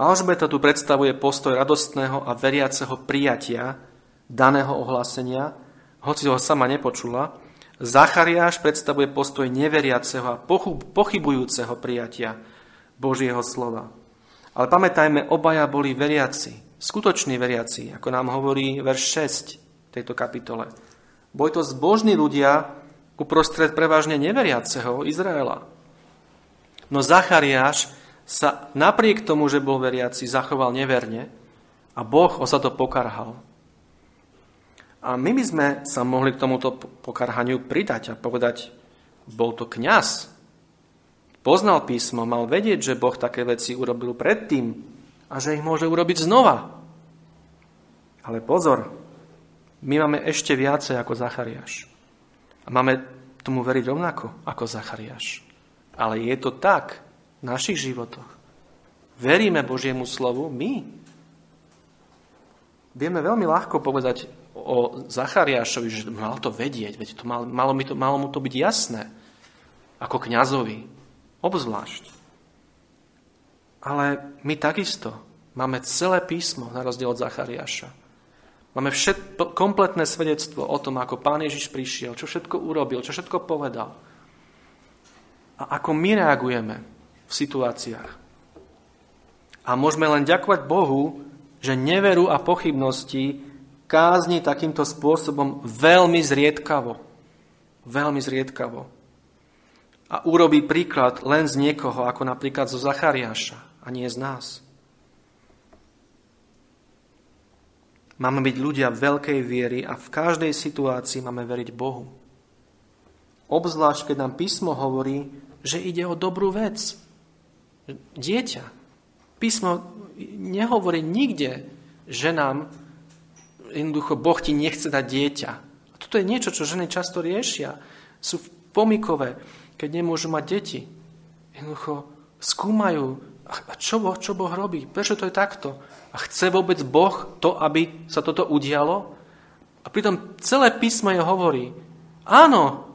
Alžbeta tu predstavuje postoj radostného a veriaceho prijatia daného ohlásenia, hoci ho sama nepočula. Zachariáš predstavuje postoj neveriaceho a pochybujúceho prijatia Božieho slova. Ale pamätajme, obaja boli veriaci, skutoční veriaci, ako nám hovorí verš 6 tejto kapitole. Boli to zbožní ľudia, uprostred prevažne neveriaceho Izraela. No Zachariáš sa napriek tomu, že bol veriaci, zachoval neverne a Boh ho za to pokarhal. A my by sme sa mohli k tomuto pokarhaniu pridať a povedať, bol to kňaz. Poznal písmo, mal vedieť, že Boh také veci urobil predtým a že ich môže urobiť znova. Ale pozor, my máme ešte viacej ako Zachariáš. A máme tomu veriť rovnako ako Zachariáš. Ale je to tak v našich životoch. Veríme Božiemu slovu my. Vieme veľmi ľahko povedať o Zachariášovi, že mal to vedieť, veď malo mu to byť jasné, ako kňazovi, obzvlášť. Ale my takisto máme celé písmo, na rozdiel od Zachariáša. Máme kompletné svedectvo o tom, ako Pán Ježiš prišiel, čo všetko urobil, čo všetko povedal. A ako my reagujeme v situáciách. A môžeme len ďakovať Bohu, že neveru a pochybnosti kázni takýmto spôsobom veľmi zriedkavo. Veľmi zriedkavo. A urobí príklad len z niekoho, ako napríklad zo Zachariáša, a nie z nás. Máme byť ľudia veľkej viery a v každej situácii máme veriť Bohu. Obzvlášť, keď nám písmo hovorí, že ide o dobrú vec. Dieťa. Písmo nehovorí nikde, že nám jednoducho Boh ti nechce dať dieťa. A toto je niečo, čo ženy často riešia. Sú pomykové, keď nemôžu mať deti. Jednoducho skúmajú, a čo Boh robí? Prečo to je takto? A chce vôbec Boh to, aby sa toto udialo? A pritom celé písmo je hovorí. Áno,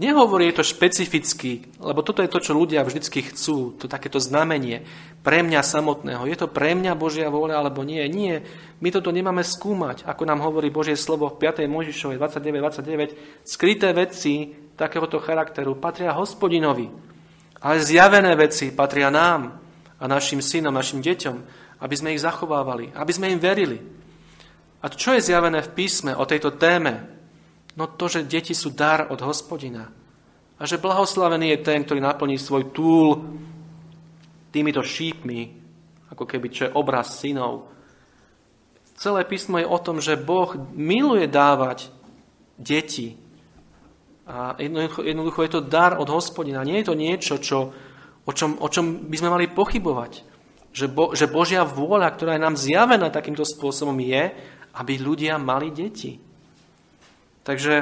nehovorí je to špecificky, lebo toto je to, čo ľudia vždycky chcú, to takéto znamenie pre mňa samotného. Je to pre mňa Božia vôľa alebo nie? Nie, my toto nemáme skúmať, ako nám hovorí Božie slovo v 5. Mojžišovej 29.29. Skryté veci takéhoto charakteru patria Hospodinovi. Ale zjavené veci patria nám a našim synom, našim deťom, aby sme ich zachovávali, aby sme im verili. A čo je zjavené v písme o tejto téme? No to, že deti sú dar od Hospodina. A že blahoslavený je ten, ktorý naplní svoj túl týmito šípmi, ako keby čo je obraz synov. Celé písmo je o tom, že Boh miluje dávať deti. A jednoducho je to dar od Hospodina. Nie je to niečo, o čom by sme mali pochybovať. Že Božia vôľa, ktorá je nám zjavená takýmto spôsobom, je, aby ľudia mali deti. Takže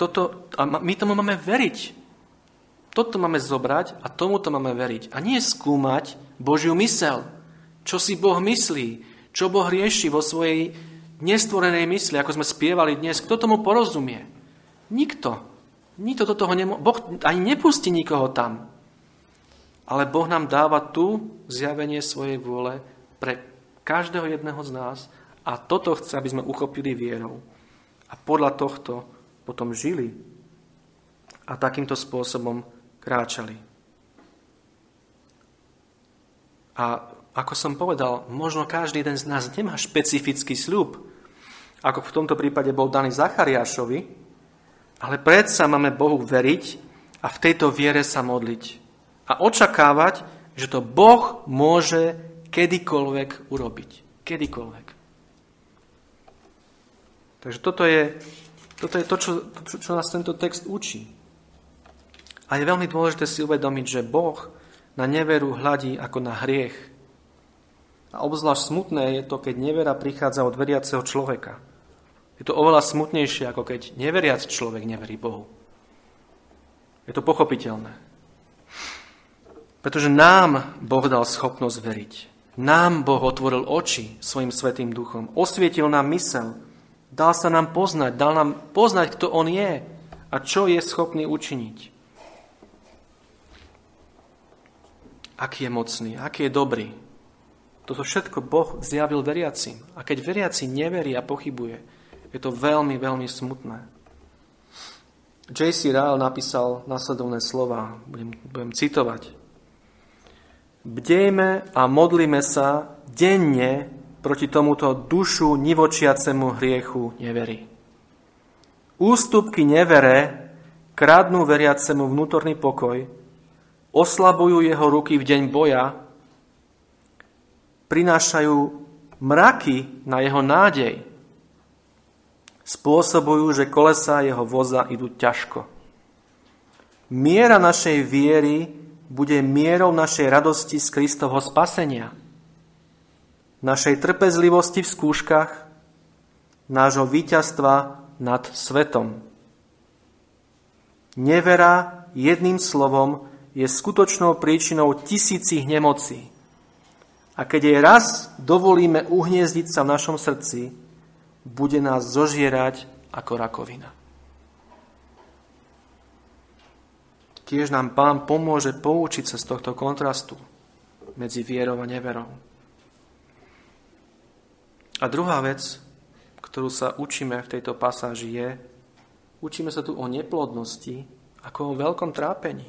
toto, a my tomu máme veriť. Toto máme zobrať a tomuto máme veriť. A nie skúmať Božiu myseľ. Čo si Boh myslí? Čo Boh rieši vo svojej nestvorenej mysli, ako sme spievali dnes? Kto tomu porozumie? Nikto. Nikto do toho Boh ani nepustí nikoho tam. Ale Boh nám dáva tu zjavenie svojej vôle pre každého jedného z nás a toto chce, aby sme uchopili vierou. A podľa tohto potom žili a takýmto spôsobom kráčali. A ako som povedal, možno každý jeden z nás nemá špecifický sľub, ako v tomto prípade bol daný Zachariášovi, ale predsa máme Bohu veriť a v tejto viere sa modliť. A očakávať, že to Boh môže kedykoľvek urobiť. Kedykoľvek. Takže toto je to, čo nás tento text učí. A je veľmi dôležité si uvedomiť, že Boh na neveru hľadí ako na hriech. A obzvlášť smutné je to, keď nevera prichádza od veriaceho človeka. Je to oveľa smutnejšie, ako keď neveriac človek neverí Bohu. Je to pochopiteľné. Pretože nám Boh dal schopnosť veriť. Nám Boh otvoril oči svojim Svätým Duchom. Osvietil nám myseľ. Dal sa nám poznať. Dal nám poznať, kto On je a čo je schopný učiniť. Aký je mocný, aký je dobrý. Toto všetko Boh zjavil veriacim. A keď veriaci neverí a pochybuje, je to veľmi, veľmi smutné. J.C. Ryle napísal nasledovné slova. Budem citovať. Bdejme a modlíme sa denne proti tomuto dušu nivočiacemu hriechu nevery. Ústupky nevere kradnú veriacemu vnútorný pokoj, oslabujú jeho ruky v deň boja, prinášajú mraky na jeho nádej, spôsobujú, že kolesá jeho voza idú ťažko. Miera našej viery bude mierou našej radosti z Kristovho spasenia, našej trpezlivosti v skúškach, nášho víťazstva nad svetom. Nevera, jedným slovom, je skutočnou príčinou tisícich nemocí. A keď jej raz dovolíme uhniezdiť sa v našom srdci, bude nás zožierať ako rakovina. Tiež nám Pán pomôže poučiť sa z tohto kontrastu medzi vierou a neverou. A druhá vec, ktorú sa učíme v tejto pasáži je, učíme sa tu o neplodnosti ako o veľkom trápení.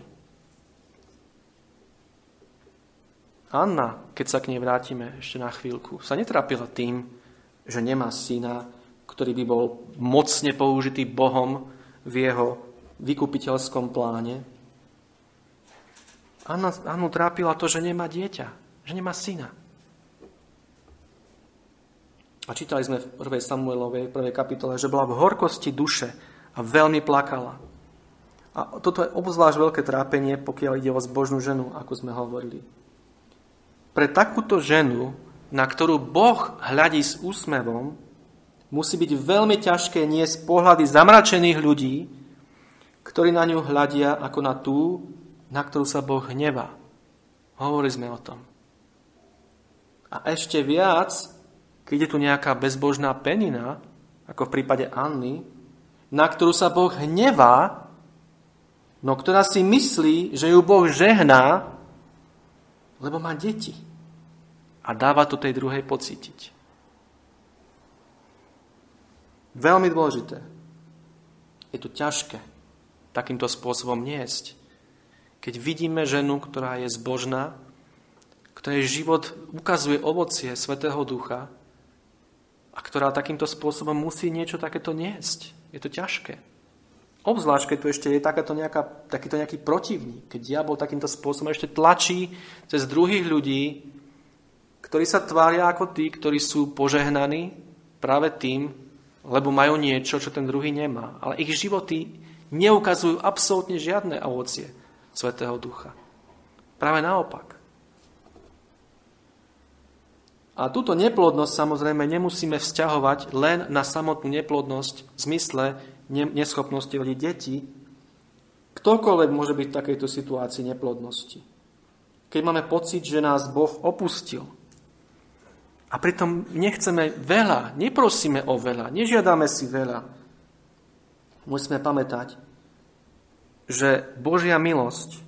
Anna, keď sa k nej vrátime ešte na chvíľku, sa netrápila tým, že nemá syna, ktorý by bol mocne použitý Bohom v jeho vykupiteľskom pláne. Annu trápila to, že nemá dieťa, že nemá syna. A čítali sme v 1. Samuelovej 1. kapitole, že bola v horkosti duše a veľmi plakala. A toto je obzvlášť veľké trápenie, pokiaľ ide o zbožnú ženu, ako sme hovorili. Pre takúto ženu, na ktorú Boh hľadí s úsmevom, musí byť veľmi ťažké niesť pohľady zamračených ľudí, ktorí na ňu hľadia ako na tú, na ktorú sa Boh hnevá. Hovorili sme o tom. A ešte viac, keď je tu nejaká bezbožná Penina, ako v prípade Anny, na ktorú sa Boh hnevá, no ktorá si myslí, že ju Boh žehná, lebo má deti. A dáva to tej druhej pocítiť. Veľmi dôležité. Je to ťažké takýmto spôsobom niesť. Keď vidíme ženu, ktorá je zbožná, ktorej život ukazuje ovocie Svätého Ducha a ktorá takýmto spôsobom musí niečo takéto niesť. Je to ťažké. Obzvlášť, keď tu ešte je takýto nejaký protivník, keď diabol takýmto spôsobom ešte tlačí cez druhých ľudí, ktorí sa tvária ako tí, ktorí sú požehnaní práve tým, lebo majú niečo, čo ten druhý nemá. Ale ich životy neukazujú absolútne žiadne ovocie Svätého Ducha. Práve naopak. A túto neplodnosť samozrejme nemusíme vzťahovať len na samotnú neplodnosť v zmysle neschopnosti rodiť deti, Ktokoľvek môže byť v takejto situácii neplodnosti. Keď máme pocit, že nás Boh opustil. A pritom nechceme veľa, neprosíme o veľa, nežiadame si veľa. Musíme pamätať, že Božia milosť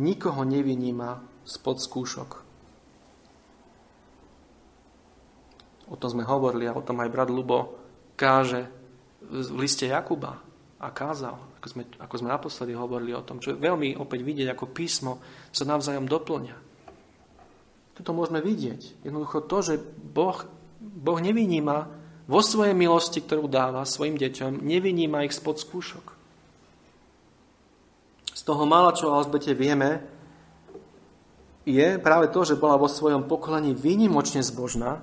nikoho nevyníma spod skúšok. O tom sme hovorili a o tom aj brat Ľubo káže v liste Jakuba a kázal, ako sme naposledy hovorili o tom, čo je veľmi opäť vidieť, ako písmo sa navzájom doplňa. Toto môžeme vidieť. Jednoducho to, že Boh nevyníma vo svojej milosti, ktorú dáva svojim deťom, nevyníma ich spod skúšok. Z toho mála, čo o Alžbete vieme, je práve to, že bola vo svojom pokolení výnimočne zbožná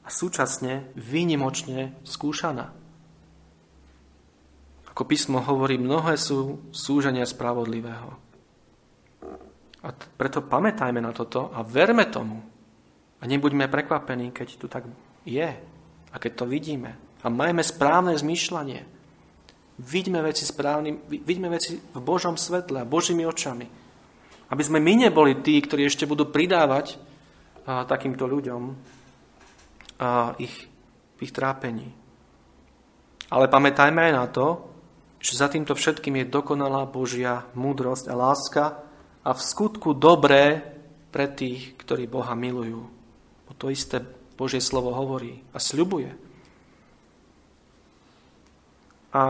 a súčasne výnimočne skúšaná. Ako písmo hovorí, mnohé sú súženia spravodlivého. A preto pamätajme na toto a verme tomu. A nebuďme prekvapení, keď to tak je. A keď to vidíme. A majme správne zmýšľanie. Vidíme veci v Božom svetle a Božími očami. Aby sme my neboli tí, ktorí ešte budú pridávať takýmto ľuďom ich trápení. Ale pamätajme aj na to, že za týmto všetkým je dokonalá Božia múdrosť a láska, a v skutku dobré pre tých, ktorí Boha milujú. O to isté Božie slovo hovorí a sľubuje. A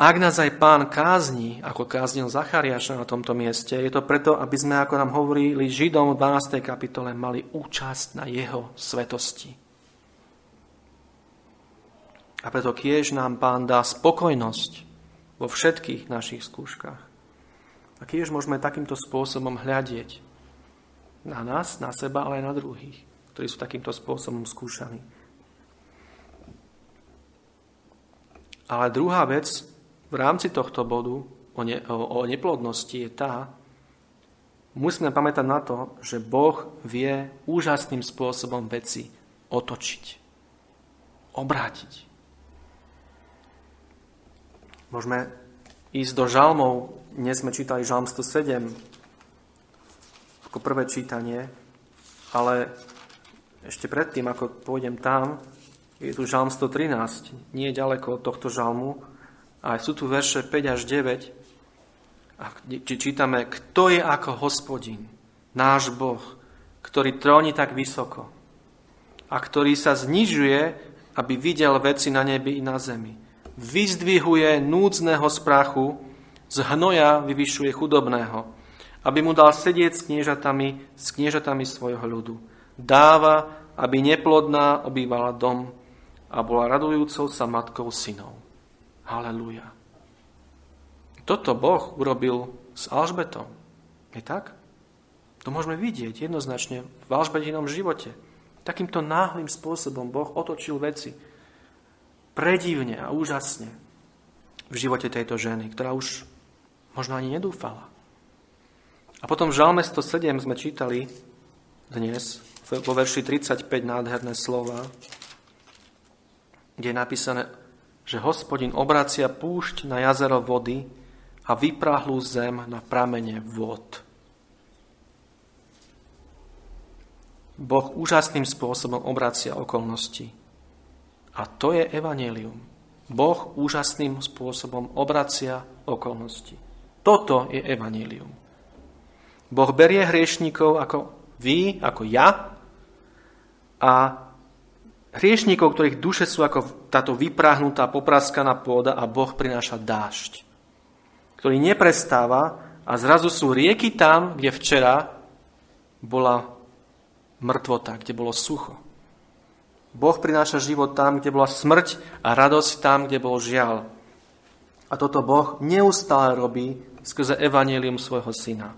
ak nás aj Pán kázni, ako káznil Zachariáša na tomto mieste, je to preto, aby sme, ako nám hovorili Židom v 12. kapitole, mali účasť na jeho svetosti. A preto kiež nám Pán dá spokojnosť vo všetkých našich skúškach. A tiež môžeme takýmto spôsobom hľadieť na nás, na seba, ale aj na druhých, ktorí sú takýmto spôsobom skúšaní. Ale druhá vec v rámci tohto bodu o neplodnosti je tá, musíme pamätať na to, že Boh vie úžasným spôsobom veci otočiť, obrátiť. Môžeme ísť do žalmov. Dnes sme čítali Žalm 107 ako prvé čítanie, ale ešte predtým, ako pôjdem tam, je tu Žalm 113, nie je ďaleko od tohto žalmu, a sú tu verše 5 až 9, a čítame, kto je ako Hospodin, náš Boh, ktorý tróni tak vysoko a ktorý sa znižuje, aby videl veci na nebi i na zemi. Vyzdvihuje núdzneho z prachu, z hnoja vyvyšuje chudobného, aby mu dal sedieť s kniežatami svojho ľudu. Dáva, aby neplodná obývala dom a bola radujúcou sa matkou synov. Halelúja. Toto Boh urobil s Alžbetou. Je tak? To môžeme vidieť jednoznačne v Alžbetinom živote. Takýmto náhlým spôsobom Boh otočil veci predivne a úžasne v živote tejto ženy, ktorá už možno ani nedúfala. A potom v Žalme 107 sme čítali dnes vo verši 35 nádherné slova, kde je napísané, že Hospodin obracia púšť na jazero vody a vyprahlú zem na pramene vôd. Boh úžasným spôsobom obracia okolnosti. A to je evanjelium. Boh úžasným spôsobom obracia okolnosti. Toto je evanjelium. Boh berie hriešníkov ako vy, ako ja, a hriešníkov, ktorých duše sú ako táto vyprahnutá, popraskaná pôda, a Boh prináša dážď, ktorý neprestáva, a zrazu sú rieky tam, kde včera bola mŕtvota, kde bolo sucho. Boh prináša život tam, kde bola smrť, a radosť tam, kde bol žiaľ. A toto Boh neustále robí skrze evanjelium svojho syna.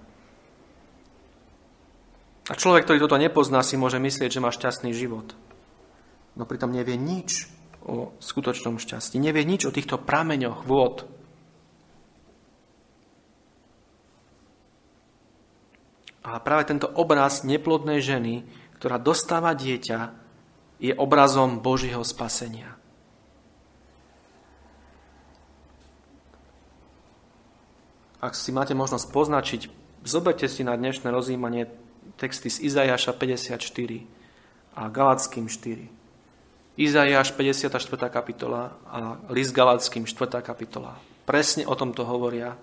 A človek, ktorý toto nepozná, si môže myslieť, že má šťastný život. No pritom nevie nič o skutočnom šťastí. Nevie nič o týchto prameňoch vôd. A práve tento obraz neplodnej ženy, ktorá dostáva dieťa, je obrazom Božieho spasenia. A Ak si máte možnosť poznačiť, zoberte si na dnešné rozjímanie texty z Izaiáša 54 a Galackým 4. Izaiáš 54. kapitola a list Galackým 4. kapitola. Presne o tom to hovoria.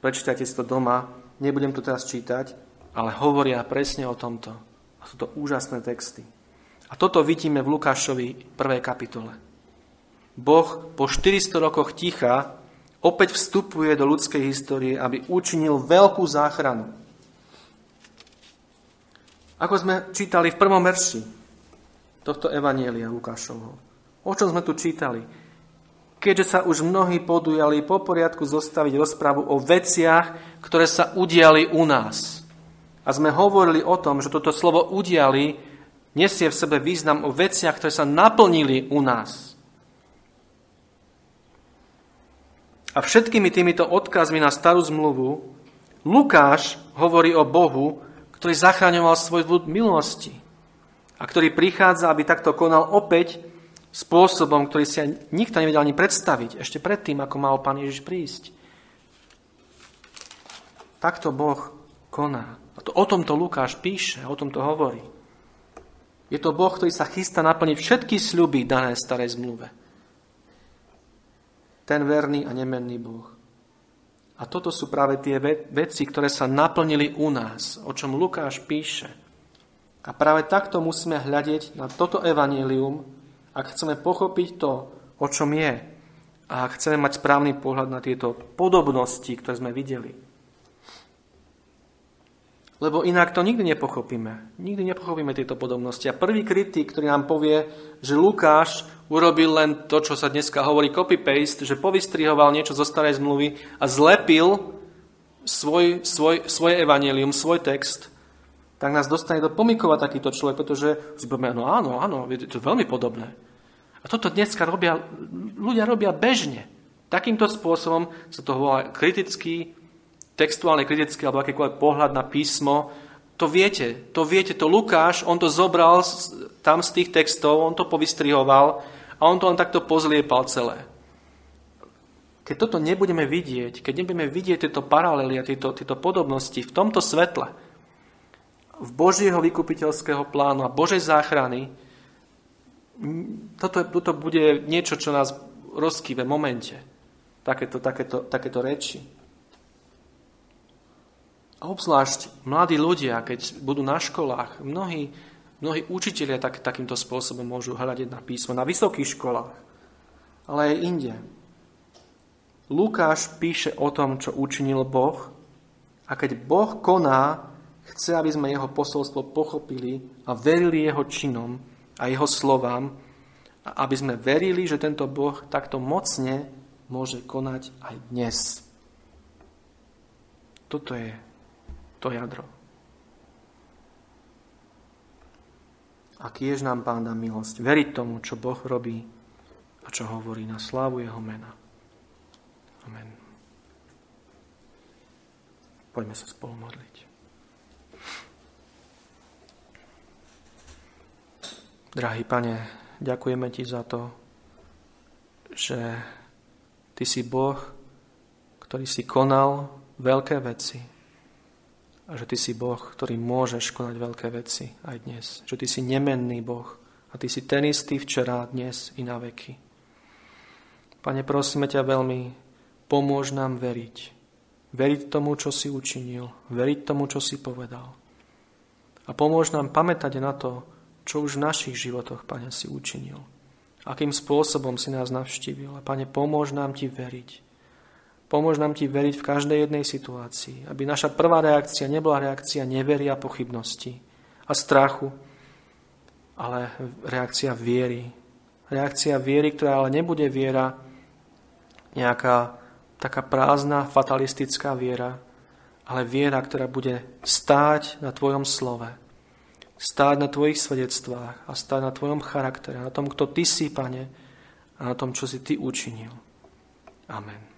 Prečítajte si to doma. Nebudem to teraz čítať, ale hovoria presne o tomto. A sú to úžasné texty. A toto vidíme v Lukášovi 1. kapitole. Boh po 400 rokoch ticha opäť vstupuje do ľudskej histórie, aby učinil veľkú záchranu. Ako sme čítali v prvom verši tohto evanjelia Lukášovho. O čom sme tu čítali? Keďže sa už mnohí podujali po poriadku zostaviť rozprávu o veciach, ktoré sa udiali u nás. A sme hovorili o tom, že toto slovo udiali nesie v sebe význam o veciach, ktoré sa naplnili u nás. A všetkými týmito odkazmi na starú zmluvu Lukáš hovorí o Bohu, ktorý zachraňoval svoj ľud milosti a ktorý prichádza, aby takto konal opäť spôsobom, ktorý si nikto nevedel ani predstaviť ešte predtým, ako mal Pán Ježiš prísť. Takto Boh koná. O tomto Lukáš píše, o tomto hovorí. Je to Boh, ktorý sa chystá naplniť všetky sľuby dané starej zmluve. Ten verný a nemenný Boh. A toto sú práve tie veci, ktoré sa naplnili u nás, o čom Lukáš píše. A práve takto musíme hľadiť na toto evanjelium, ak chceme pochopiť to, o čom je. A ak chceme mať správny pohľad na tieto podobnosti, ktoré sme videli. Lebo inak to nikdy nepochopíme. Nikdy nepochopíme tieto podobnosti. A prvý kritik, ktorý nám povie, že Lukáš urobil len to, čo sa dneska hovorí copy-paste, že povystrihoval niečo zo starej zmluvy a zlepil svoje evanjelium, svoj text, tak nás dostane do pomykova takýto človek, pretože si povieme, no áno, je to veľmi podobné. A toto dneska ľudia robia bežne. Takýmto spôsobom sa to volá kritický, textuálne, kritické alebo akýkoľvek pohľad na písmo, to viete, to Lukáš, on to zobral tam z tých textov, on to povystrihoval a on to len takto pozliepal celé. Keď toto nebudeme vidieť, keď nebudeme vidieť tieto paralely a tieto podobnosti v tomto svetle, v Božieho vykupiteľského plánu a Božej záchrany, toto bude niečo, čo nás rozkýve v momente. Takéto reči. A obzvlášť mladí ľudia, keď budú na školách, mnohí učitelia takýmto spôsobom môžu hľadiť na písmo, na vysokých školách, ale aj inde. Lukáš píše o tom, čo učinil Boh, a keď Boh koná, chce, aby sme jeho posolstvo pochopili a verili jeho činom a jeho slovám, a aby sme verili, že tento Boh takto mocne môže konať aj dnes. Toto je to jadro. A kiež nám Pán dá milosť veriť tomu, čo Boh robí a čo hovorí na slávu jeho mena. Amen. Poďme sa spolu modliť. Drahý Pane, ďakujeme Ti za to, že Ty si Boh, ktorý si konal veľké veci. A že Ty si Boh, ktorý môžeš konať veľké veci aj dnes. Že Ty si nemenný Boh a Ty si ten istý včera, dnes i na veky. Pane, prosíme ťa veľmi, pomôž nám veriť. Veriť tomu, čo si učinil. Veriť tomu, čo si povedal. A pomôž nám pamätať na to, čo už v našich životoch, Pane, si učinil. Akým spôsobom si nás navštívil. A Pane, pomôž nám Ti veriť. Pomôž nám Ti veriť v každej jednej situácii, aby naša prvá reakcia nebola reakcia neveria, pochybnosti a strachu, ale reakcia viery. Reakcia viery, ktorá ale nebude viera, nejaká taká prázdna, fatalistická viera, ale viera, ktorá bude stáť na Tvojom slove, stáť na Tvojich svedectvách a stáť na Tvojom charaktere, na tom, kto Ty si, Pane, a na tom, čo si Ty učinil. Amen.